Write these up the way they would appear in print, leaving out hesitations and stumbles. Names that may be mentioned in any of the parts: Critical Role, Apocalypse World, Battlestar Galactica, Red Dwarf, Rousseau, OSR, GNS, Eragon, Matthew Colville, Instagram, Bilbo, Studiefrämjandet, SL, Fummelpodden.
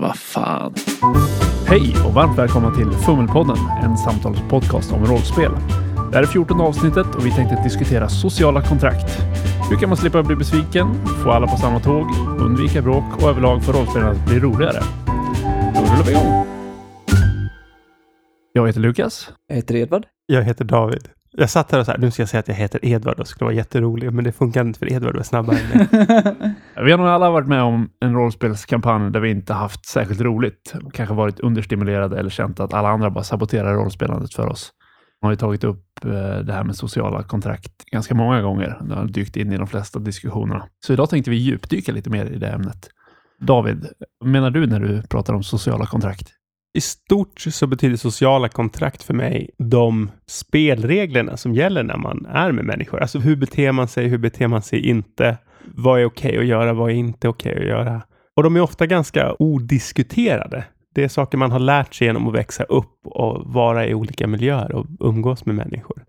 Vad fan. Hej och varmt välkomna till Fummelpodden, en samtalspodcast om rollspel. Det här är 14 avsnittet och vi tänkte diskutera sociala kontrakt. Hur kan man slippa bli besviken, få alla på samma tåg, undvika bråk och överlag för rollspelarna att bli roligare? Då rullar vi igång. Jag heter Lukas. Jag heter Edvard. Jag heter David. Jag satt här och så här, nu ska jag säga att jag heter Edvard och skulle vara jätterolig, men det funkar inte för Edvard var snabbare än Vi har nog alla varit med om en rollspelskampanj där vi inte haft särskilt roligt. Kanske varit understimulerade eller känt att alla andra bara saboterar rollspelandet för oss. Man har ju tagit upp det här med sociala kontrakt ganska många gånger. Det har dykt in i de flesta diskussionerna. Så idag tänkte vi djupdyka lite mer i det ämnet. David, vad menar du när du pratar om sociala kontrakt? I stort så betyder sociala kontrakt för mig de spelreglerna som gäller när man är med människor. Alltså hur beter man sig inte? Vad är okej att göra, vad är inte okej att göra? Och de är ofta ganska odiskuterade. Det är saker man har lärt sig genom att växa upp och vara i olika miljöer och umgås med människor.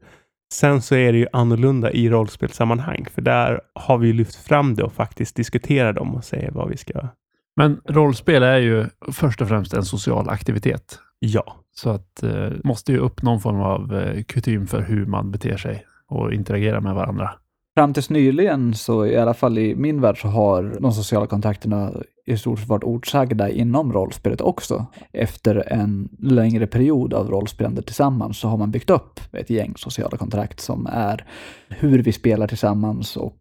Sen så är det ju annorlunda i rollspelsammanhang, för där har vi lyft fram det och faktiskt diskuterar dem och säger vad vi ska göra. Men rollspel är ju först och främst en social aktivitet. Ja. Så att måste ju upp någon form av kutym för hur man beter sig och interagerar med varandra. Fram tills nyligen så i alla fall i min värld så har de sociala kontakterna i stort sett varit ordsagda inom rollspelet också. Efter en längre period av rollspelande tillsammans så har man byggt upp ett gäng sociala kontrakt som är hur vi spelar tillsammans och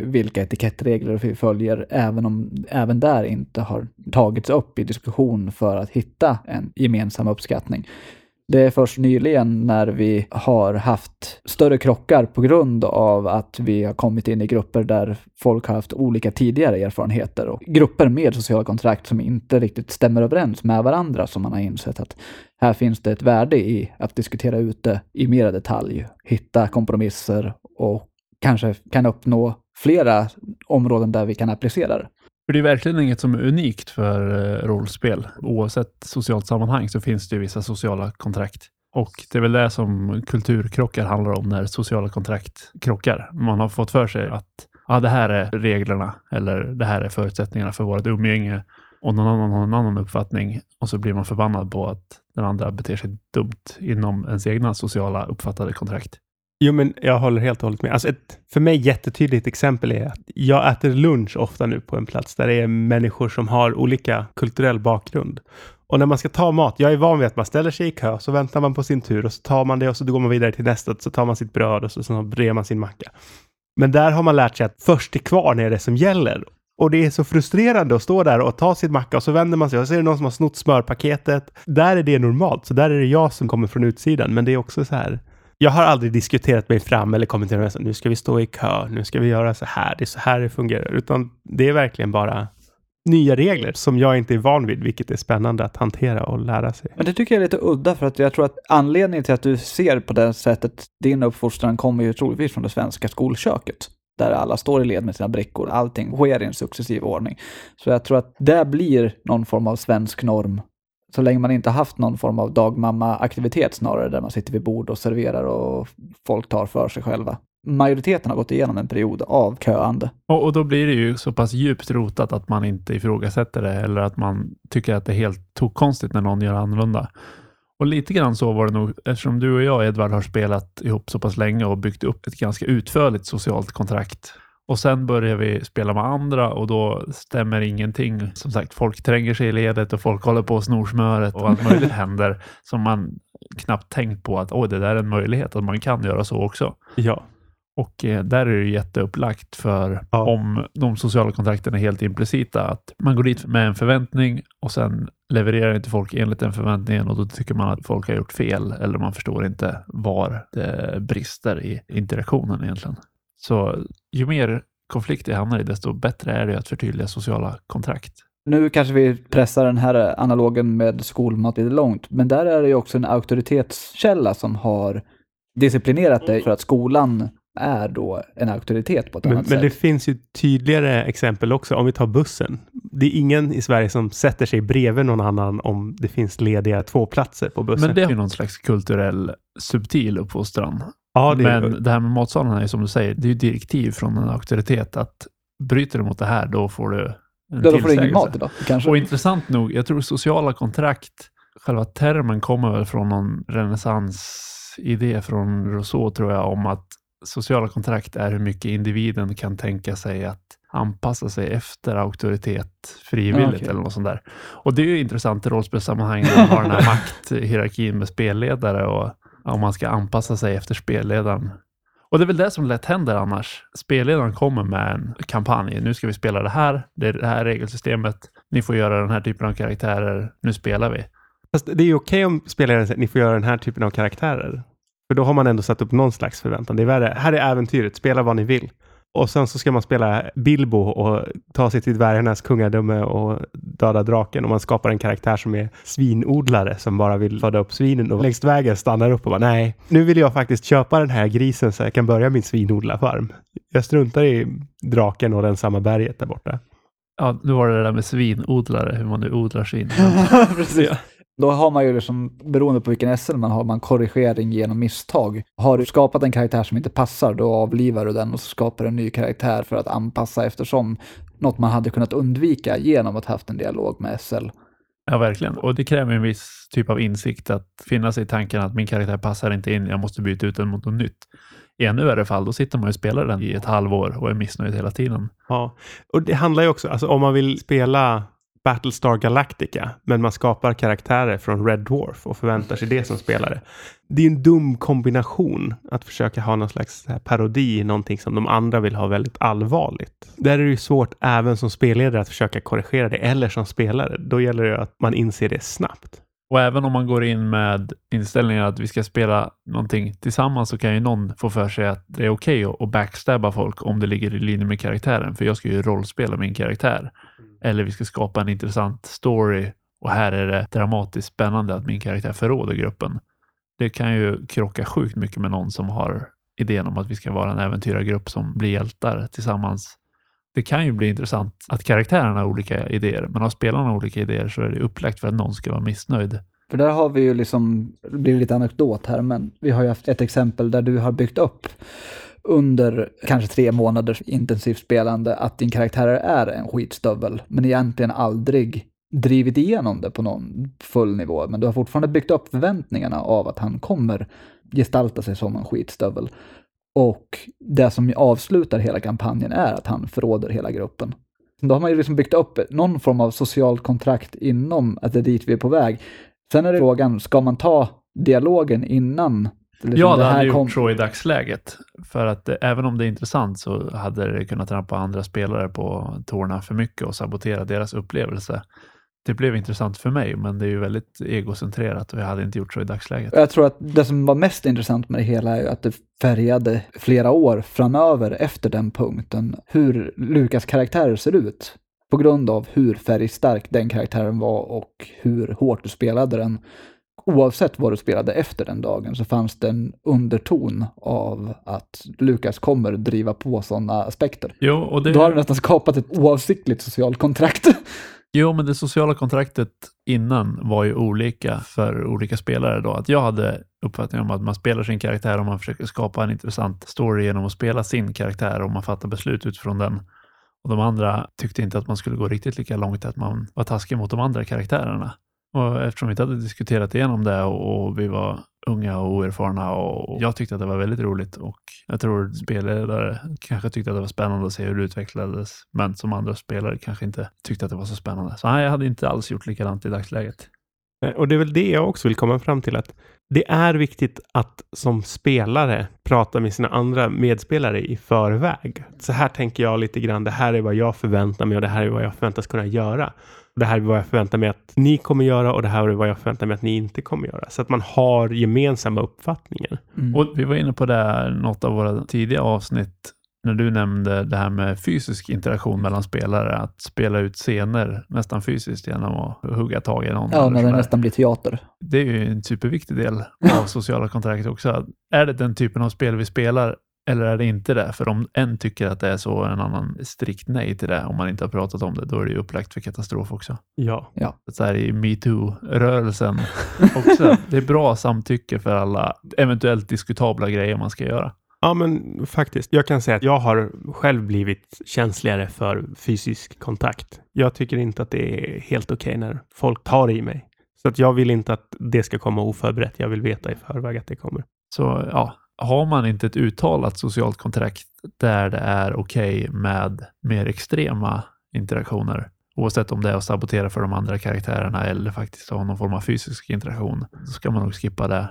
vilka etikettregler vi följer, även om även där inte har tagits upp i diskussion för att hitta en gemensam uppskattning. Det är först nyligen när vi har haft större krockar på grund av att vi har kommit in i grupper där folk har haft olika tidigare erfarenheter och grupper med sociala kontrakt som inte riktigt stämmer överens med varandra, som man har insett att här finns det ett värde i att diskutera ut det i mera detalj, hitta kompromisser och kanske kan uppnå flera områden där vi kan applicera det. För det är verkligen inget som är unikt för rollspel. Oavsett socialt sammanhang så finns det ju vissa sociala kontrakt. Och det är väl det som kulturkrockar handlar om, när sociala kontrakt krockar. Man har fått för sig att det här är reglerna eller det här är förutsättningarna för vårt umgänge. Och någon annan har en annan uppfattning och så blir man förbannad på att den andra beter sig dumt inom ens egna sociala uppfattade kontrakt. Jo, men jag håller helt och hållet med. Alltså ett för mig jättetydligt exempel är att jag äter lunch ofta nu på en plats där det är människor som har olika kulturell bakgrund. Och när man ska ta mat, jag är van vid att man ställer sig i kö, så väntar man på sin tur och så tar man det och så går man vidare till nästa, så tar man sitt bröd och så brer man sin macka. Men där har man lärt sig att först till kvarn är det som gäller. Och det är så frustrerande att stå där och ta sitt macka och så vänder man sig och så är det någon som har snott smörpaketet. Där är det normalt, så där är det jag som kommer från utsidan, men det är också så här... Jag har aldrig diskuterat mig fram eller kommit till något sånt. Nu ska vi stå i kö, nu ska vi göra så här, det är så här det fungerar. Utan det är verkligen bara nya regler som jag inte är van vid, vilket är spännande att hantera och lära sig. Men det tycker jag är lite udda, för att jag tror att anledningen till att du ser på det sättet, din uppfostran kommer ju troligtvis från det svenska skolköket. Där alla står i led med sina brickor, allting sker i en successiv ordning. Så jag tror att det blir någon form av svensk norm. Så länge man inte haft någon form av dagmamma-aktivitet snarare, där man sitter vid bord och serverar och folk tar för sig själva. Majoriteten har gått igenom en period av köande. Och då blir det ju så pass djupt rotat att man inte ifrågasätter det, eller att man tycker att det är helt tokkonstigt när någon gör annorlunda. Och lite grann så var det nog, eftersom du och jag, Edvard, har spelat ihop så pass länge och byggt upp ett ganska utförligt socialt kontrakt. Och sen börjar vi spela med andra och då stämmer ingenting. Som sagt, folk tränger sig i ledet och folk håller på och snor smöret och allt möjligt händer som man knappt tänkt på att det där är en möjlighet att man kan göra så också. Ja. Och där är det jätteupplagt för om de sociala kontrakterna är helt implicita, att man går dit med en förväntning och sen levererar inte folk enligt den förväntningen, och då tycker man att folk har gjort fel eller man förstår inte var det brister i interaktionen egentligen. Så ju mer konflikt det hamnar i, desto bättre är det att förtydliga sociala kontrakt. Nu kanske vi pressar den här analogen med skolmat lite långt, men där är det ju också en auktoritetskälla som har disciplinerat dig, för att skolan är då en auktoritet på ett annat sätt. Men det finns ju tydligare exempel också, om vi tar bussen. Det är ingen i Sverige som sätter sig bredvid någon annan om det finns lediga två platser på bussen. Men det är ju någon slags kulturell subtil uppfostran. Ja, det men det här med matsalen är som du säger, det är ju direktiv från en auktoritet att bryter du mot det här, då får du Då får du ingen mat idag, kanske. Och intressant nog, jag tror sociala kontrakt, själva termen kommer väl från någon renässansidé från Rousseau, tror jag, om att sociala kontrakt är hur mycket individen kan tänka sig att anpassa sig efter auktoritet frivilligt, okay, eller något sånt där. Och det är ju intressant i rollspelssammanhang när man har den här makthierarkin med spelledare och om man ska anpassa sig efter spelledaren. Och det är väl det som lätt händer annars. Spelledaren kommer med en kampanj. Nu ska vi spela det är det här regelsystemet. Ni får göra den här typen av karaktärer. Nu spelar vi. Fast det är ju okej om spelledaren säger att ni får göra den här typen av karaktärer. För då har man ändå satt upp någon slags förväntan. Det är värre. Här är äventyret. Spela vad ni vill. Och sen så ska man spela Bilbo och ta sig till dvärgarnas kungadöme och döda draken. Och man skapar en karaktär som är svinodlare som bara vill föda upp svinen. Och längst vägen stannar upp och bara nej, nu vill jag faktiskt köpa den här grisen så jag kan börja min svinodlarfarm. Jag struntar i draken och den samma berget där borta. Ja, nu var det där med svinodlare, hur man nu odlar svin. Precis. Ja. Då har man ju liksom, beroende på vilken SL man har, man korrigering genom misstag. Har du skapat en karaktär som inte passar, då avlivar du den och så skapar en ny karaktär för att anpassa eftersom något man hade kunnat undvika genom att haft en dialog med SL. Ja, verkligen. Och det kräver en viss typ av insikt att finna sig i tanken att min karaktär passar inte in, jag måste byta ut den mot något nytt. I ännu värre fall, då sitter man ju spelar den i ett halvår och är missnöjd hela tiden. Ja, och det handlar ju också, alltså om man vill spela Battlestar Galactica, men man skapar karaktärer från Red Dwarf och förväntar sig det som spelare. Det är en dum kombination att försöka ha någon slags parodi i någonting som de andra vill ha väldigt allvarligt. Där är det ju svårt även som spelledare att försöka korrigera det, eller som spelare. Då gäller det att man inser det snabbt. Och även om man går in med inställningen att vi ska spela någonting tillsammans, så kan ju någon få för sig att det är okej att backstabba folk om det ligger i linje med karaktären. För jag ska ju rollspela min karaktär. Eller vi ska skapa en intressant story och här är det dramatiskt spännande att min karaktär förråder gruppen. Det kan ju krocka sjukt mycket med någon som har idén om att vi ska vara en äventyrargrupp som blir hjältar tillsammans. Det kan ju bli intressant att karaktärerna har olika idéer, men har spelarna olika idéer så är det upplagt för att någon ska vara missnöjd. För där har vi ju liksom, det blir lite anekdot här, men vi har ju haft ett exempel där du har byggt upp under kanske 3 månaders intensivt spelande att din karaktär är en skitstövel, men egentligen aldrig drivit igenom det på någon full nivå, men du har fortfarande byggt upp förväntningarna av att han kommer gestalta sig som en skitstövel. Och det som avslutar hela kampanjen är att han förråder hela gruppen. Då har man ju liksom byggt upp någon form av socialt kontrakt inom att det är dit vi är på väg. Sen är det frågan, ska man ta dialogen innan? Liksom ja, det hade gjort så i dagsläget. För att även om det är intressant så hade det kunnat trampa andra spelare på tårna för mycket och sabotera deras upplevelse. Det blev intressant för mig, men det är ju väldigt egocentrerat och jag hade inte gjort så i dagsläget. Jag tror att det som var mest intressant med det hela är att det färgade flera år framöver efter den punkten hur Lukas karaktärer ser ut. På grund av hur färgstark den karaktären var och hur hårt du spelade den. Oavsett vad du spelade efter den dagen så fanns det en underton av att Lukas kommer driva på sådana aspekter. Jo, och det... Då har du nästan skapat ett oavsiktligt socialt kontrakt. Jo, men det sociala kontraktet innan var ju olika för olika spelare då. Att jag hade uppfattningen om att man spelar sin karaktär och man försöker skapa en intressant story genom att spela sin karaktär och man fattar beslut utifrån den. Och de andra tyckte inte att man skulle gå riktigt lika långt, att man var taskig mot de andra karaktärerna. Och eftersom vi inte hade diskuterat igenom det och vi var unga och oerfarna och jag tyckte att det var väldigt roligt och jag tror spelare kanske tyckte att det var spännande att se hur det utvecklades, men som andra spelare kanske inte tyckte att det var så spännande. Så nej, jag hade inte alls gjort likadant i dagsläget. Och det är väl det jag också vill komma fram till, att det är viktigt att som spelare prata med sina andra medspelare i förväg. Så här tänker jag lite grann, det här är vad jag förväntar mig och det här är vad jag förväntas kunna göra. Det här är vad jag förväntar mig att ni kommer göra och det här är vad jag förväntar mig att ni inte kommer göra. Så att man har gemensamma uppfattningar. Mm. Och vi var inne på det här, något av våra tidiga avsnitt när du nämnde det här med fysisk interaktion mellan spelare. Att spela ut scener nästan fysiskt genom att hugga tag i någon. Ja, när det nästan blir teater. Det är ju en superviktig del av sociala kontrakt också. Är det den typen av spel vi spelar? Eller är det inte det? För om en tycker att det är så, en annan strikt nej till det, om man inte har pratat om det, då är det ju upplagt för katastrof också. Ja. Så här i MeToo-rörelsen också. Det är bra samtycke för alla eventuellt diskutabla grejer man ska göra. Ja, men faktiskt. Jag kan säga att jag har själv blivit känsligare för fysisk kontakt. Jag tycker inte att det är helt okej när folk tar i mig. Så att jag vill inte att det ska komma oförberett. Jag vill veta i förväg att det kommer. Så ja, har man inte ett uttalat socialt kontrakt där det är okej med mer extrema interaktioner, oavsett om det är att sabotera för de andra karaktärerna eller faktiskt ha någon form av fysisk interaktion, så ska man nog skippa det.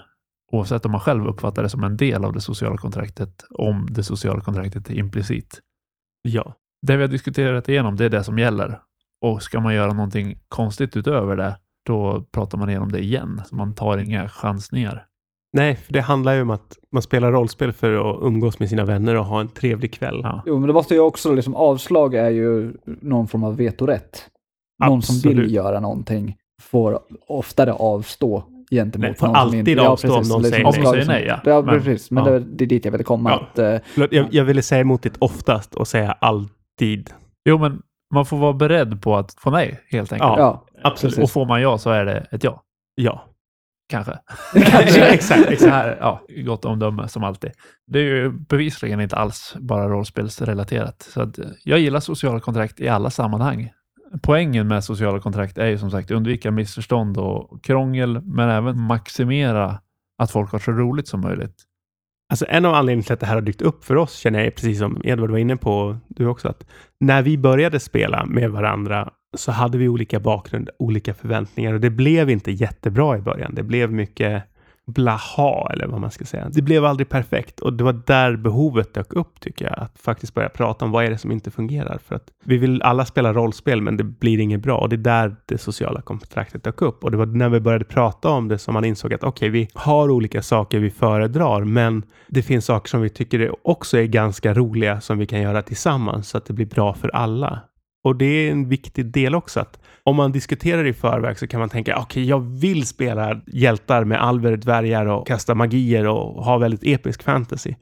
Oavsett om man själv uppfattar det som en del av det sociala kontraktet, om det sociala kontraktet är implicit. Ja. Det vi har diskuterat igenom, det är det som gäller. Och ska man göra någonting konstigt utöver det, då pratar man igenom det igen. Så man tar inga chansningar. Nej, för det handlar ju om att man spelar rollspel för att umgås med sina vänner och ha en trevlig kväll. Ja. Jo, men det måste ju också, liksom, avslag är ju någon form av vetorätt. Någon Absolut. Som vill göra någonting får oftare avstå gentemot nej, för någon alltid som inte... Ja, precis, någon säger nej. Ja. Ja, precis. Men ja. Det är dit jag ville komma. Ja. Att, jag ville säga emot det oftast och säga alltid. Jo, men man får vara beredd på att få nej, helt enkelt. Ja, absolut. Och får man ja så är det ett ja. Ja. Kanske. Exakt. Här, ja, gott omdöme som alltid. Det är ju bevisligen inte alls bara rollspelsrelaterat. Så att jag gillar sociala kontrakt i alla sammanhang. Poängen med sociala kontrakt är ju som sagt undvika missförstånd och krångel, men även maximera att folk har så roligt som möjligt. Alltså en av anledningarna till att det här har dykt upp för oss känner jag, precis som Edvard var inne på, du också, att när vi började spela med varandra så hade vi olika bakgrund, olika förväntningar, och det blev inte jättebra i början. Det blev mycket blaha, eller vad man ska säga. Det blev aldrig perfekt, och det var där behovet dök upp, tycker jag, att faktiskt börja prata om vad är det som inte fungerar, för att vi vill alla spela rollspel men det blir inget bra, och det är där det sociala kontraktet dök upp. Och det var när vi började prata om det som man insåg att okej, vi har olika saker vi föredrar, men det finns saker som vi tycker också är ganska roliga som vi kan göra tillsammans så att det blir bra för alla. Och det är en viktig del också, att om man diskuterar i förväg så kan man tänka okej, jag vill spela hjältar med alver, dvärgar och kasta magier och ha väldigt episk fantasy.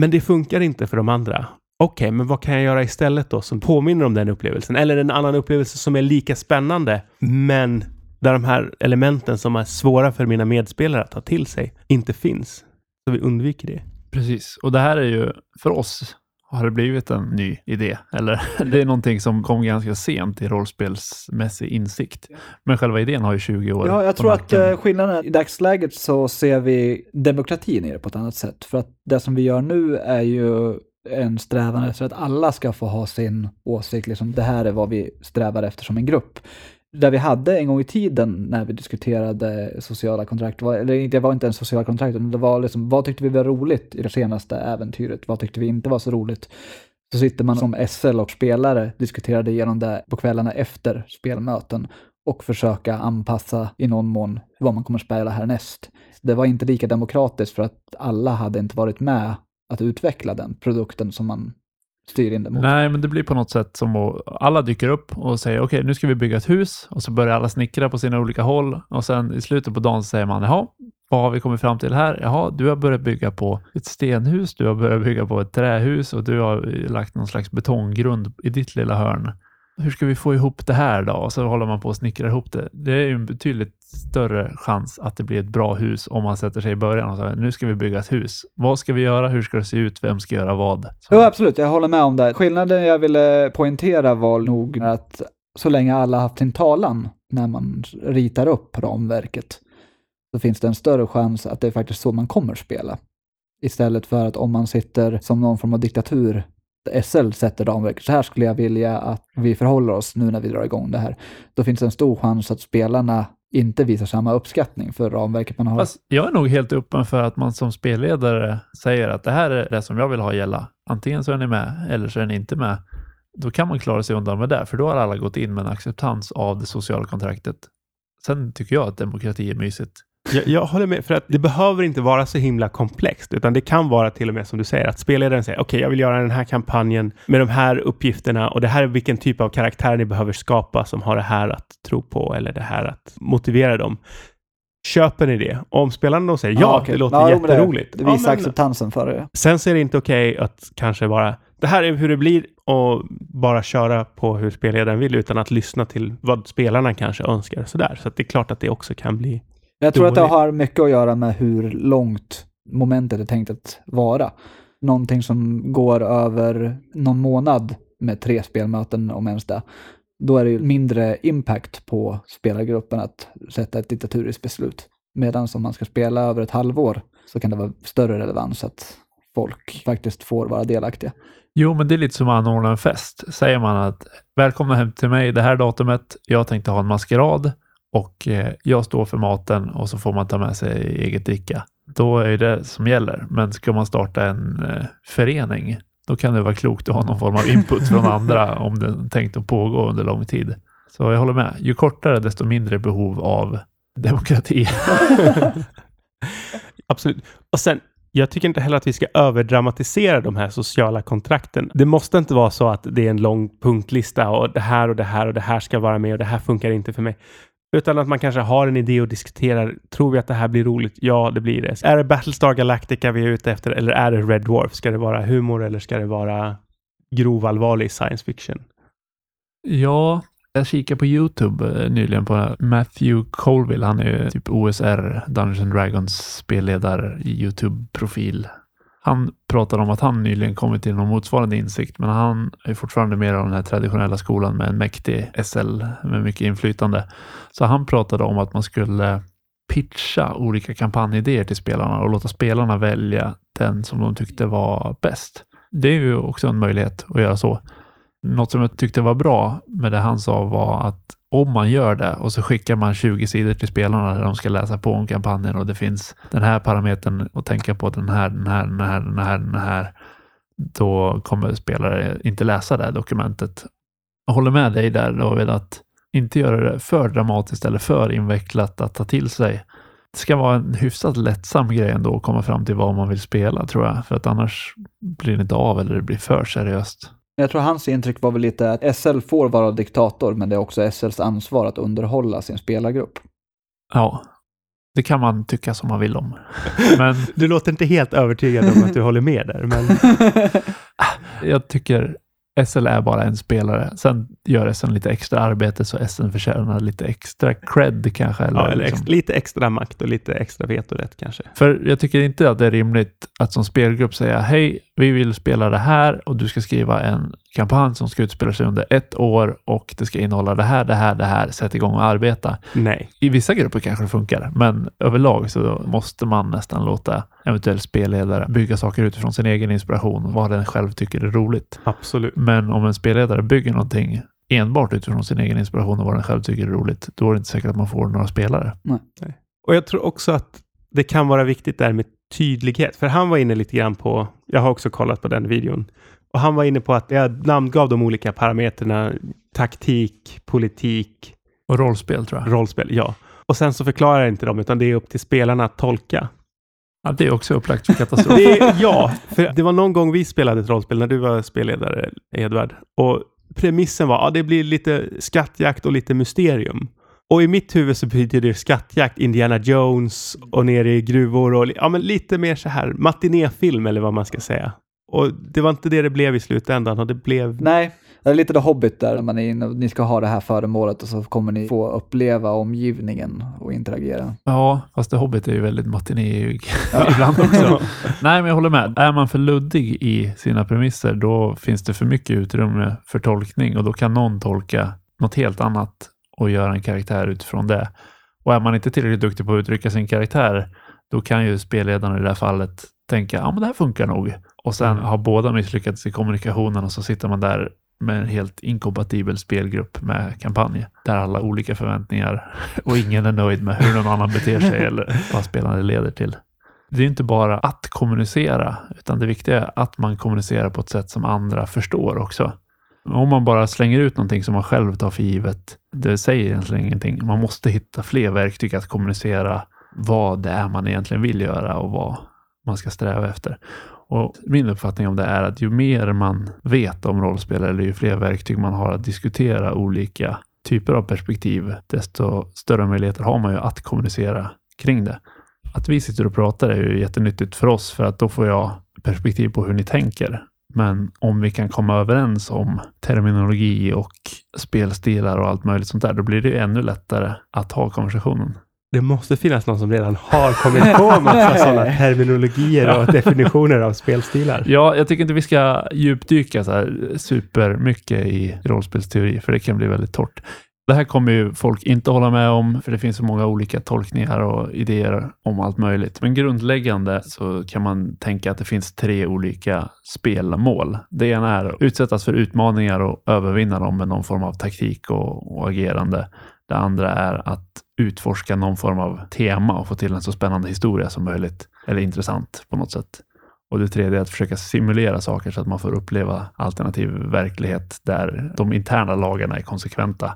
Men det funkar inte för de andra. Okej, men vad kan jag göra istället då som påminner om den upplevelsen? Eller en annan upplevelse som är lika spännande, men där de här elementen som är svåra för mina medspelare att ta till sig inte finns. Så vi undviker det. Precis, och det här är ju för oss... Har det blivit en ny idé? Eller det är någonting som kom ganska sent i rollspelsmässig insikt. Men själva idén har ju 20 år. Ja, jag tror att skillnaden i dagsläget så ser vi demokratin i det på ett annat sätt. För att det som vi gör nu är ju en strävan efter att alla ska få ha sin åsikt. Liksom, det här är vad vi strävar efter som en grupp. Där vi hade en gång i tiden när vi diskuterade sociala kontrakt, eller det var inte en sociala kontrakt, utan det var liksom, vad tyckte vi var roligt i det senaste äventyret? Vad tyckte vi inte var så roligt? Så sitter man som SL och spelare, diskuterade igenom det på kvällarna efter spelmöten och försöka anpassa i någon mån vad man kommer spela härnäst. Det var inte lika demokratiskt för att alla hade inte varit med att utveckla den produkten som man styr in det mot. Nej, men det blir på något sätt som att alla dyker upp och säger okej, nu ska vi bygga ett hus, och så börjar alla snickra på sina olika håll, och sen i slutet på dagen säger man jaha, vad har vi kommit fram till här? Jaha, du har börjat bygga på ett stenhus, du har börjat bygga på ett trähus och du har lagt någon slags betonggrund i ditt lilla hörn. Hur ska vi få ihop det här då? Och så håller man på att snickra ihop det. Det är ju en betydligt större chans att det blir ett bra hus om man sätter sig i början och säger nu ska vi bygga ett hus. Vad ska vi göra? Hur ska det se ut? Vem ska göra vad? Så. Jo, absolut. Jag håller med om det. Skillnaden jag ville poängtera var nog att så länge alla haft sin talan när man ritar upp ramverket så finns det en större chans att det är faktiskt så man kommer spela. Istället för att om man sitter som någon form av diktatur, SL sätter ramverket. Så här skulle jag vilja att vi förhåller oss nu när vi drar igång det här. Då finns det en stor chans att spelarna inte visar samma uppskattning för ramverket man har. Fast jag är nog helt öppen för att man som spelledare säger att det här är det som jag vill ha gälla. Antingen så är ni med eller så är ni inte med. Då kan man klara sig undan med det. För då har alla gått in med en acceptans av det sociala kontraktet. Sen tycker jag att demokrati är mysigt. Jag håller med, för att det behöver inte vara så himla komplext, utan det kan vara till och med som du säger att spelledaren säger okej, jag vill göra den här kampanjen med de här uppgifterna, och det här är vilken typ av karaktär ni behöver skapa som har det här att tro på eller det här att motivera dem. Köper ni det? Om spelaren då säger ja, det låter jätteroligt. Det visar acceptansen för det. Sen så är det inte okej att kanske bara det här är hur det blir och bara köra på hur spelledaren vill utan att lyssna till vad spelarna kanske önskar. Så att det är klart att det också kan bli. Jag tror att det har mycket att göra med hur långt momentet är tänkt att vara. Någonting som går över någon månad med 3 spelmöten om ens det. Då är det ju mindre impact på spelargruppen att sätta ett diktaturiskt beslut. Medan om man ska spela över ett halvår så kan det vara större relevans att folk faktiskt får vara delaktiga. Jo, men det är lite som att anordna en fest. Säger man att välkomna hem till mig det här datumet, jag tänkte ha en maskerad och jag står för maten och så får man ta med sig eget dricka. Då är det som gäller. Men ska man starta en förening, då kan det vara klokt att ha någon form av input från andra om den tänkt att pågå under lång tid. Så jag håller med. Ju kortare desto mindre behov av demokrati. Absolut. Och sen, jag tycker inte heller att vi ska överdramatisera de här sociala kontrakten. Det måste inte vara så att det är en lång punktlista och det här och det här och det här ska vara med och det här funkar inte för mig. Utan att man kanske har en idé och diskuterar, tror vi att det här blir roligt? Ja, det blir det. Är det Battlestar Galactica vi är ute efter eller är det Red Dwarf? Ska det vara humor eller ska det vara grov allvarlig science fiction? Ja, jag kikade på YouTube nyligen på Matthew Colville. Han är ju typ OSR, Dungeons and Dragons spelledare i YouTube-profil. Han pratar om att han nyligen kommit till någon motsvarande insikt, men han är fortfarande mer av den här traditionella skolan med en mäktig SL med mycket inflytande. Så han pratade om att man skulle pitcha olika kampanjidéer till spelarna och låta spelarna välja den som de tyckte var bäst. Det är ju också en möjlighet att göra så. Något som jag tyckte var bra med det han sa var att om man gör det och så skickar man 20 sidor till spelarna där de ska läsa på om kampanjen och det finns den här parametern att tänka på, den här. Då kommer spelare inte läsa det här dokumentet. Jag håller med dig där då vid att inte göra det för dramatiskt eller för invecklat att ta till sig. Det ska vara en hyfsat lättsam grej ändå att komma fram till vad man vill spela tror jag. För att annars blir det inte av eller det blir för seriöst. Jag tror hans intryck var väl lite att SL får vara diktator, men det är också SLs ansvar att underhålla sin spelargrupp. Ja, det kan man tycka som man vill om. Men du låter inte helt övertygad om att du håller med där. Men jag tycker SL är bara en spelare. Sen gör SL lite extra arbete så SL förtjänar lite extra cred kanske. Eller, ja, eller liksom lite extra makt och lite extra vetorätt kanske. För jag tycker inte att det är rimligt att som spelgrupp säga hej, vi vill spela det här och du ska skriva en kampanj som ska utspela sig under 1 år och det ska innehålla det här, sätt igång och arbeta. Nej. I vissa grupper kanske det funkar, men överlag så måste man nästan låta eventuell spelledare bygga saker utifrån sin egen inspiration, vad den själv tycker är roligt. Absolut. Men om en spelledare bygger någonting enbart utifrån sin egen inspiration och vad den själv tycker är roligt, då är det inte säkert att man får några spelare. Nej. Och jag tror också att det kan vara viktigt där med tydlighet, för han var inne lite grann på, jag har också kollat på den videon, och han var inne på att jag namngav de olika parametrarna, taktik, politik och rollspel tror jag. Rollspel, ja. Och sen så förklarar jag inte dem utan det är upp till spelarna att tolka. Ja, det är också upplagt för katastrof. Ja, för det var någon gång vi spelade ett rollspel när du var spelledare, Edvard. Och premissen var, ja det blir lite skattjakt och lite mysterium. Och i mitt huvud så betyder det skattjakt, Indiana Jones och ner i gruvor och ja, men lite mer så här matinéfilm eller vad man ska säga. Och det var inte det blev i slutändan och det blev... Nej, det är lite The Hobbit där man är inne och ni ska ha det här föremålet och så kommer ni få uppleva omgivningen och interagera. Ja, fast The Hobbit är ju väldigt matinéig ibland också. Nej, men jag håller med. Är man för luddig i sina premisser då finns det för mycket utrymme för tolkning och då kan någon tolka något helt annat och göra en karaktär utifrån det. Och är man inte tillräckligt duktig på att uttrycka sin karaktär då kan ju spelledaren i det här fallet tänka, ja men det här funkar nog. Och sen har båda misslyckats i kommunikationen och så sitter man där med en helt inkompatibel spelgrupp med kampanj. Där alla olika förväntningar och ingen är nöjd med hur någon annan beter sig eller vad spelande leder till. Det är inte bara att kommunicera utan det viktiga är att man kommunicerar på ett sätt som andra förstår också. Om man bara slänger ut någonting som man själv tar för givet, det säger egentligen ingenting. Man måste hitta fler verktyg att kommunicera vad det är man egentligen vill göra och vad man ska sträva efter. Och min uppfattning om det är att ju mer man vet om rollspel eller ju fler verktyg man har att diskutera olika typer av perspektiv, desto större möjligheter har man ju att kommunicera kring det. Att vi sitter och pratar är ju jättenyttigt för oss för att då får jag perspektiv på hur ni tänker. Men om vi kan komma överens om terminologi och spelstilar och allt möjligt sånt där, då blir det ju ännu lättare att ha konversationen. det måste finnas någon som redan har kommit på massa sådana terminologier och definitioner av spelstilar. Ja, jag tycker inte vi ska djupdyka så här supermycket i rollspelsteori, för det kan bli väldigt torrt. Det här kommer ju folk inte hålla med om, för det finns så många olika tolkningar och idéer om allt möjligt. Men grundläggande så kan man tänka att det finns 3 olika spelmål. Det ena är att utsättas för utmaningar och övervinna dem med någon form av taktik och agerande. Det andra är att utforska någon form av tema och få till en så spännande historia som möjligt, eller intressant på något sätt. Och det tredje är att försöka simulera saker så att man får uppleva alternativ verklighet där de interna lagarna är konsekventa.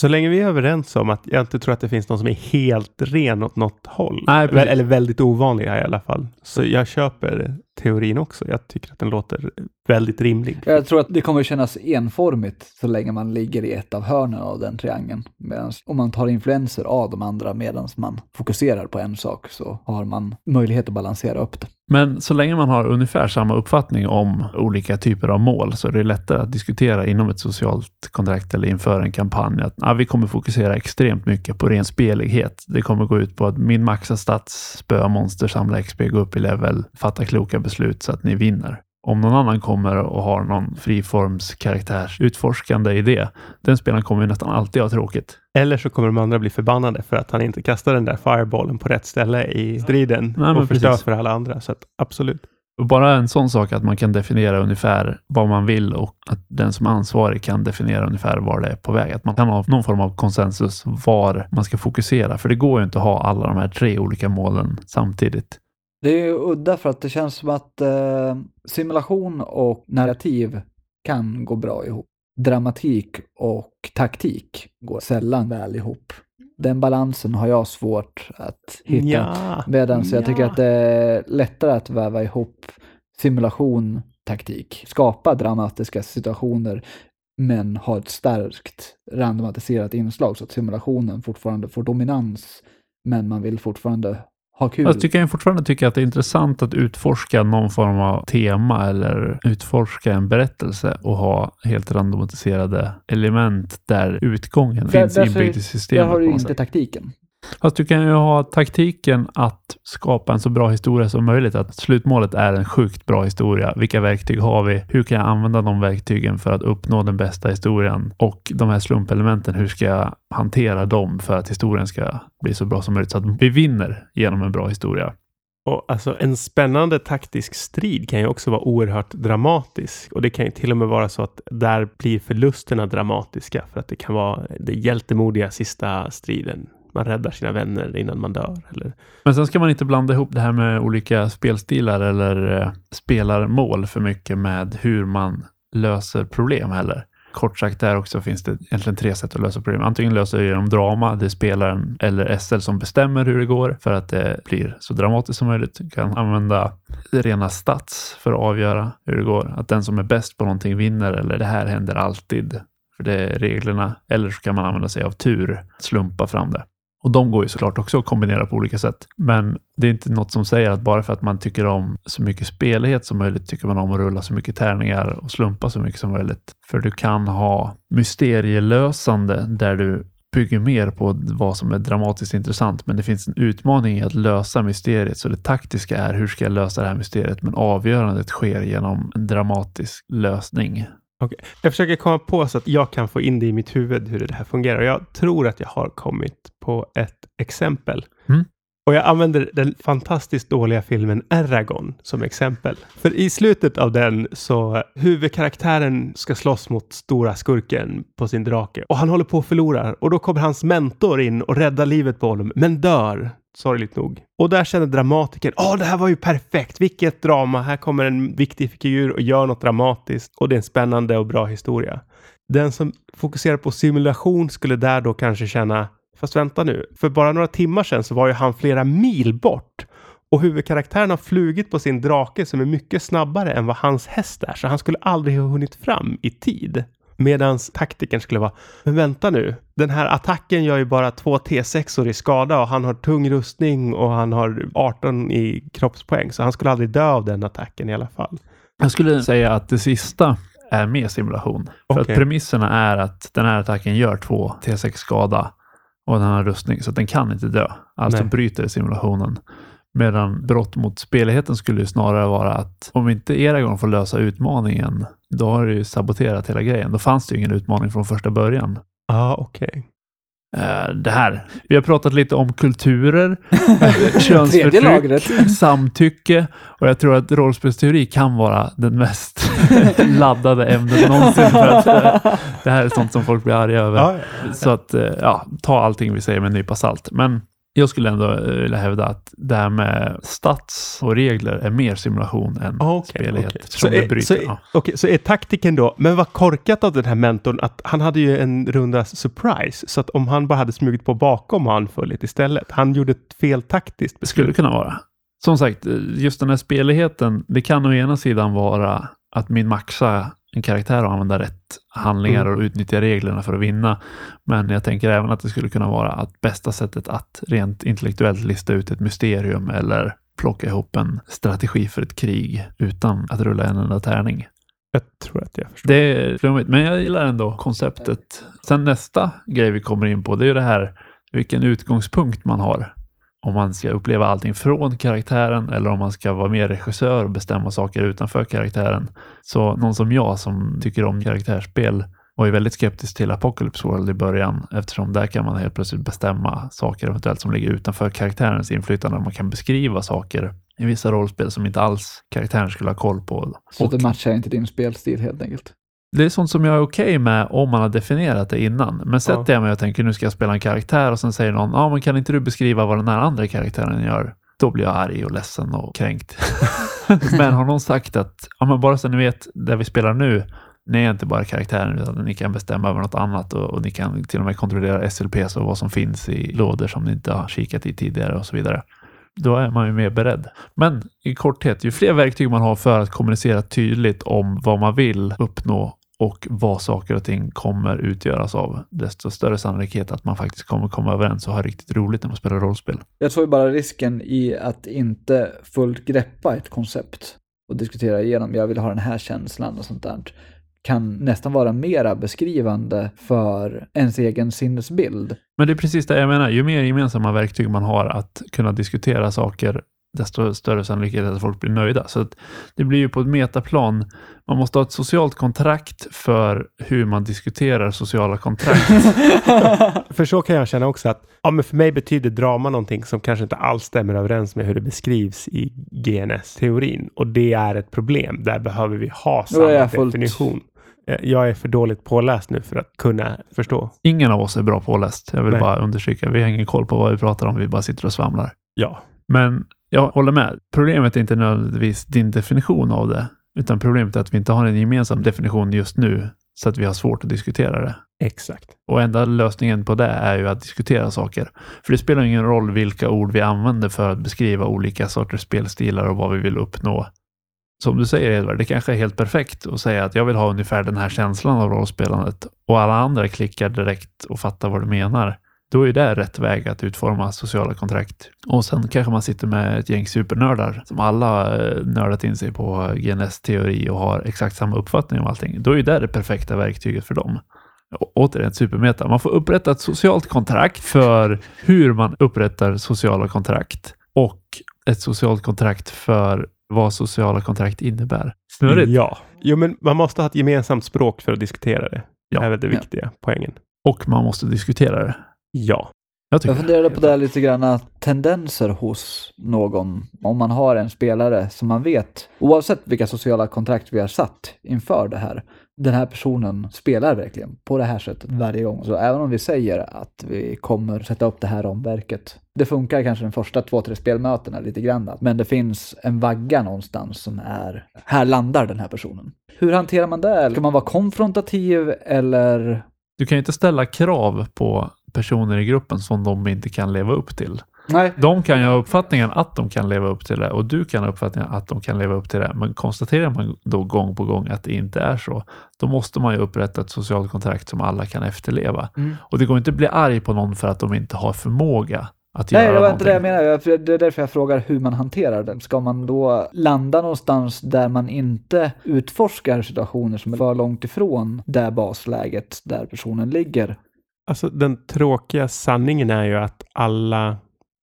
Så länge vi är överens om att jag inte tror att det finns någon som är helt ren åt något håll. Nej, eller väldigt ovanliga i alla fall. Så jag köper teorin också. Jag tycker att den låter väldigt rimlig. Jag tror att det kommer kännas enformigt så länge man ligger i ett av hörnen av den triangeln. Medan om man tar influenser av de andra medan man fokuserar på en sak så har man möjlighet att balansera upp det. Men så länge man har ungefär samma uppfattning om olika typer av mål så är det lättare att diskutera inom ett socialt kontrakt eller inför en kampanj att vi kommer fokusera extremt mycket på ren spelighet. Det kommer gå ut på att min maxa stats, spöa monster, samla XP, gå upp i level, fatta kloka beslut så att ni vinner. Om någon annan kommer och har någon friformskaraktärsutforskande idé, den spelaren kommer ju nästan alltid ha tråkigt. Eller så kommer de andra bli förbannade för att han inte kastar den där fireballen på rätt ställe i striden. Nej, och förstör för alla andra. Så att, absolut. Bara en sån sak att man kan definiera ungefär vad man vill och att den som är ansvarig kan definiera ungefär var det är på väg. Att man kan ha någon form av konsensus var man ska fokusera. För det går ju inte att ha alla de här 3 olika målen samtidigt. Det är ju udda för att det känns som att simulation och narrativ kan gå bra ihop. Dramatik och taktik går sällan väl ihop. Den balansen har jag svårt att hitta. Medans jag tycker att det är lättare att väva ihop simulation, taktik. Skapa dramatiska situationer men ha ett starkt randomatiserat inslag så att simulationen fortfarande får dominans men man vill fortfarande ha kul. Jag tycker fortfarande att det är intressant att utforska någon form av tema eller utforska en berättelse och ha helt randomatiserade element där utgången finns inbyggd i systemet. Där har du inte taktiken. Fast du kan ju ha taktiken att skapa en så bra historia som möjligt. Att slutmålet är en sjukt bra historia. Vilka verktyg har vi? Hur kan jag använda de verktygen för att uppnå den bästa historien? Och de här slumpelementen, hur ska jag hantera dem för att historien ska bli så bra som möjligt? Så att vi vinner genom en bra historia. Och alltså en spännande taktisk strid kan ju också vara oerhört dramatisk. Och det kan ju till och med vara så att där blir förlusterna dramatiska. För att det kan vara den hjältemodiga sista striden. Man räddar sina vänner innan man dör. Eller. Men sen ska man inte blanda ihop det här med olika spelstilar eller spelarmål för mycket med hur man löser problem heller. Kort sagt där också finns det egentligen 3 sätt att lösa problem. Antingen löser det genom drama, det är spelaren eller SL som bestämmer hur det går för att det blir så dramatiskt som möjligt. Du kan använda rena stats för att avgöra hur det går. Att den som är bäst på någonting vinner eller det här händer alltid. För det är reglerna. Eller så kan man använda sig av tur, slumpa fram det. Och de går ju såklart också att kombinera på olika sätt. Men det är inte något som säger att bara för att man tycker om så mycket spelighet som möjligt tycker man om att rulla så mycket tärningar och slumpa så mycket som möjligt. För du kan ha mysterielösande där du bygger mer på vad som är dramatiskt intressant. Men det finns en utmaning i att lösa mysteriet. Så det taktiska är hur ska jag lösa det här mysteriet? Men avgörandet sker genom en dramatisk lösning. Okay. Jag försöker komma på så att jag kan få in det i mitt huvud hur det här fungerar. Jag tror att jag har kommit på ett exempel. Mm. Och jag använder den fantastiskt dåliga filmen Eragon som exempel. För i slutet av den så huvudkaraktären ska slåss mot stora skurken på sin drake. Och han håller på att förlora. Och då kommer hans mentor in och räddar livet på honom. Men dör. Sorgligt nog. Och där känner dramatiken, det här var ju perfekt. Vilket drama. Här kommer en viktig figur och gör något dramatiskt. Och det är en spännande och bra historia. Den som fokuserar på simulation skulle där då kanske känna, fast vänta nu. För bara några timmar sedan så var ju han flera mil bort. Och huvudkaraktären har flugit på sin drake som är mycket snabbare än vad hans häst är. Så han skulle aldrig ha hunnit fram i tid. Medans taktiken skulle vara, men vänta nu, den här attacken gör ju bara 2 T6-or i skada och han har tung rustning och han har 18 i kroppspoäng. Så han skulle aldrig dö av den attacken i alla fall. Jag skulle säga att det sista är mer simulation. För att premisserna är att den här attacken gör 2 T6-skada. och den har rustning så att den kan inte dö. Alltså bryter simulationen. Medan brott mot speligheten skulle ju snarare vara att om inte Eragon får lösa utmaningen, då har det ju saboterat hela grejen. Då fanns det ju ingen utmaning från första början. Okej. Det här. Vi har pratat lite om kulturer, könsförtryck, samtycke, och jag tror att rollspelsteori kan vara den mest laddade ämnet någonsin, för att det här är sånt som folk blir arga över. Ja. Så att ta allting vi säger med en nypa salt. Men jag skulle ändå vilja hävda att det här med stats och regler är mer simulation än spelighet. Okay. Så är taktiken då, men vad korkat av den här mentorn att han hade ju en runda surprise, så att om han bara hade smugit på bakom och han följt istället, han gjorde ett fel taktiskt beslut. Skulle kunna vara. Som sagt, just den här speligheten, det kan å ena sidan vara att min maxa en karaktär och använda rätt handlingar och utnyttja reglerna för att vinna. Men jag tänker även att det skulle kunna vara att bästa sättet att rent intellektuellt lista ut ett mysterium eller plocka ihop en strategi för ett krig utan att rulla en enda tärning. Jag tror att jag förstår. Det är flummigt, men jag gillar ändå konceptet. Sen nästa grej vi kommer in på, det är ju det här vilken utgångspunkt man har. Om man ska uppleva allting från karaktären eller om man ska vara mer regissör och bestämma saker utanför karaktären. Så någon som jag som tycker om karaktärspel var ju väldigt skeptisk till Apocalypse World i början, eftersom där kan man helt plötsligt bestämma saker eventuellt som ligger utanför karaktärens inflytande. Man kan beskriva saker i vissa rollspel som inte alls karaktären skulle ha koll på. Så det matchar inte din spelstil helt enkelt? Det är sånt som jag är okej med om man har definierat det innan. Men sätter jag mig och tänker nu ska jag spela en karaktär och sen säger någon, men kan inte du beskriva vad den här andra karaktären gör? Då blir jag arg och ledsen och kränkt. Men har någon sagt att men bara så ni vet, där vi spelar nu, ni är inte bara karaktären utan ni kan bestämma över något annat och ni kan till och med kontrollera SLPs och vad som finns i lådor som ni inte har kikat i tidigare och så vidare. Då är man ju mer beredd. Men i korthet, ju fler verktyg man har för att kommunicera tydligt om vad man vill uppnå och vad saker och ting kommer utgöras av, desto större sannolikhet att man faktiskt kommer komma överens och ha riktigt roligt när man spelar rollspel. Jag tror ju bara risken i att inte fullt greppa ett koncept och diskutera igenom, jag vill ha den här känslan och sånt där, kan nästan vara mera beskrivande för ens egen sinnesbild. Men det är precis det jag menar. Ju mer gemensamma verktyg man har att kunna diskutera saker, desto större sannolikhet att folk blir nöjda. Så att det blir ju på ett metaplan. Man måste ha ett socialt kontrakt för hur man diskuterar sociala kontrakt. För så kan jag känna också att men för mig betyder drama någonting som kanske inte alls stämmer överens med hur det beskrivs i GNS-teorin. Och det är ett problem. Där behöver vi ha samma definition. Jag är för dåligt påläst nu för att kunna förstå. Ingen av oss är bra påläst. Jag vill bara undersöka. Vi har ingen koll på vad vi pratar om. Vi bara sitter och svamlar. Ja. Men jag håller med. Problemet är inte nödvändigtvis din definition av det, utan problemet är att vi inte har en gemensam definition just nu, så att vi har svårt att diskutera det. Exakt. Och enda lösningen på det är ju att diskutera saker. För det spelar ingen roll vilka ord vi använder för att beskriva olika sorters spelstilar och vad vi vill uppnå. Som du säger, Edvard, det kanske är helt perfekt att säga att jag vill ha ungefär den här känslan av rollspelandet, och alla andra klickar direkt och fattar vad du menar. Då är det rätt väg att utforma sociala kontrakt. Och sen kanske man sitter med ett gäng supernördar som alla nördat in sig på GNS-teori och har exakt samma uppfattning om allting. Då är det det perfekta verktyget för dem. Och återigen supermeta. Man får upprätta ett socialt kontrakt för hur man upprättar sociala kontrakt. Och ett socialt kontrakt för vad sociala kontrakt innebär. Snurrigt. Ja. Jo, men man måste ha ett gemensamt språk för att diskutera det. Ja. Det är väl det viktiga poängen. Och man måste diskutera det. Ja. Jag funderade på det här lite grann, tendenser hos någon. Om man har en spelare som man vet, oavsett vilka sociala kontrakt vi har satt inför det här, den här personen spelar verkligen på det här sättet varje gång. Så även om vi säger att vi kommer sätta upp det här ramverket, det funkar kanske de första 2-3 spelmötena lite grann, men det finns en vagga någonstans som är, här landar den här personen. Hur hanterar man det? Ska man vara konfrontativ eller? Du kan ju inte ställa krav på personer i gruppen som de inte kan leva upp till. Nej. De kan ju ha uppfattningen att de kan leva upp till det, och du kan ha uppfattningen att de kan leva upp till det, men konstaterar man då gång på gång att det inte är så, då måste man ju upprätta ett socialt kontrakt som alla kan efterleva. Och det går inte att bli arg på någon för att de inte har förmåga att göra någonting. Nej, det var inte det jag menar. Det är därför jag frågar hur man hanterar det. Ska man då landa någonstans där man inte utforskar situationer som är för långt ifrån där basläget där personen ligger? Alltså den tråkiga sanningen är ju att alla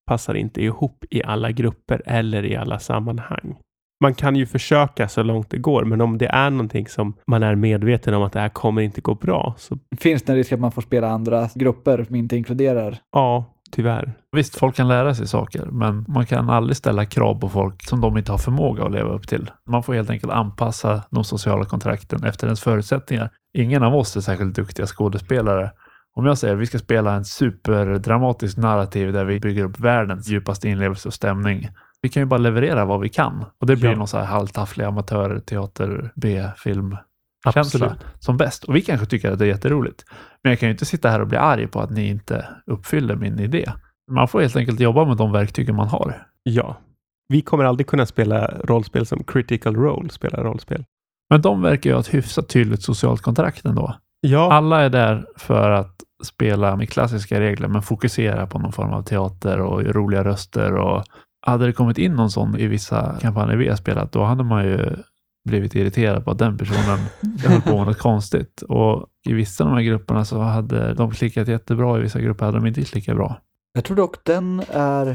passar inte ihop i alla grupper eller i alla sammanhang. Man kan ju försöka så långt det går, men om det är någonting som man är medveten om att det här kommer inte gå bra. Så... finns det en risk att man får spela andra grupper som inte inkluderar? Ja, tyvärr. Visst, folk kan lära sig saker, men man kan aldrig ställa krav på folk som de inte har förmåga att leva upp till. Man får helt enkelt anpassa de sociala kontrakten efter ens förutsättningar. Ingen av oss är särskilt duktiga skådespelare. Om jag säger att vi ska spela en superdramatisk narrativ där vi bygger upp världens djupaste inlevelse och stämning, vi kan ju bara leverera vad vi kan. Och det blir någon så här halvtaffliga amatör, teater, B-film känsla som bäst. Och vi kanske tycker att det är jätteroligt. Men jag kan ju inte sitta här och bli arg på att ni inte uppfyller min idé. Man får helt enkelt jobba med de verktygen man har. Ja, vi kommer aldrig kunna spela rollspel som Critical Role spelar rollspel. Men de verkar ju ha ett hyfsat tydligt socialt kontrakt ändå. Ja. Alla är där för att spela med klassiska regler men fokusera på någon form av teater och roliga röster. Och hade det kommit in någon sån i vissa kampanjer vi har spelat, då hade man ju blivit irriterad på att den personen höll på något konstigt. Och i vissa av de här grupperna så hade de klickat jättebra, i vissa grupper hade de inte klickat bra. Jag tror dock den är,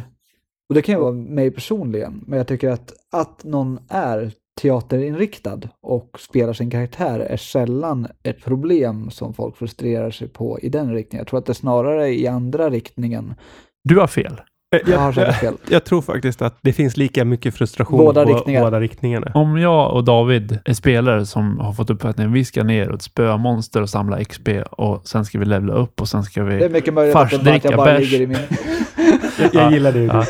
och det kan ju vara mig personligen, men jag tycker att någon är teaterinriktad och spelar sin karaktär är sällan ett problem som folk frustrerar sig på i den riktningen. Jag tror att det är snarare i andra riktningen. Du har fel. Jag tror faktiskt att det finns lika mycket frustration båda riktningarna. Om jag och David är spelare som har fått uppfattningen att vi ska ner och ett spömonster och samla XP och sen ska vi levla upp och sen ska vi farsdricka bärs. Jag gillar det.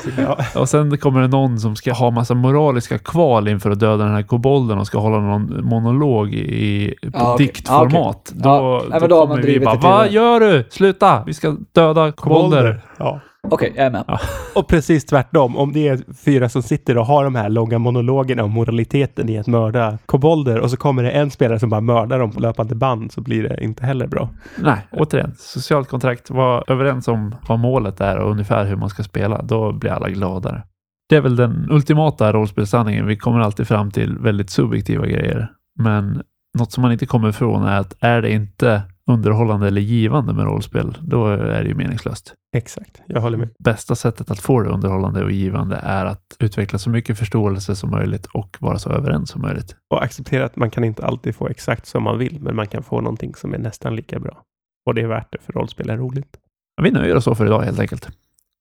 Och sen kommer det någon som ska ha massa moraliska kval inför att döda den här kobolden och ska hålla någon monolog i diktformat. Då kommer vi bara, vad gör du? Sluta! Vi ska döda kobolder. Ja. Okej, jag är med. Ja. Och precis tvärtom, om det är fyra som sitter och har de här långa monologerna om moraliteten i att mörda kobolder och så kommer det en spelare som bara mördar dem på löpande band, så blir det inte heller bra. Nej, återigen, socialt kontrakt, var överens om vad målet är och ungefär hur man ska spela, då blir alla gladare. Det är väl den ultimata rollspelsanningen, vi kommer alltid fram till väldigt subjektiva grejer, men något som man inte kommer ifrån är att är det inte underhållande eller givande med rollspel, då är det ju meningslöst. Exakt, jag håller med. Bästa sättet att få det underhållande och givande är att utveckla så mycket förståelse som möjligt och vara så överens som möjligt. Och acceptera att man kan inte alltid få exakt som man vill, men man kan få någonting som är nästan lika bra. Och det är värt det, för rollspel är roligt. Vi nöjer oss så för idag helt enkelt.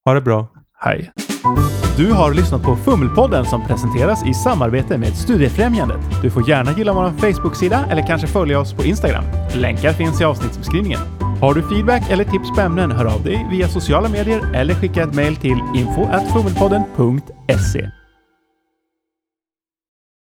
Ha det bra. Hej. Du har lyssnat på Fummelpodden som presenteras i samarbete med Studiefrämjandet. Du får gärna gilla vår Facebook-sida eller kanske följa oss på Instagram. Länkar finns i avsnittsbeskrivningen. Har du feedback eller tips på ämnen, hör av dig via sociala medier eller skicka ett mejl till info@fummelpodden.se.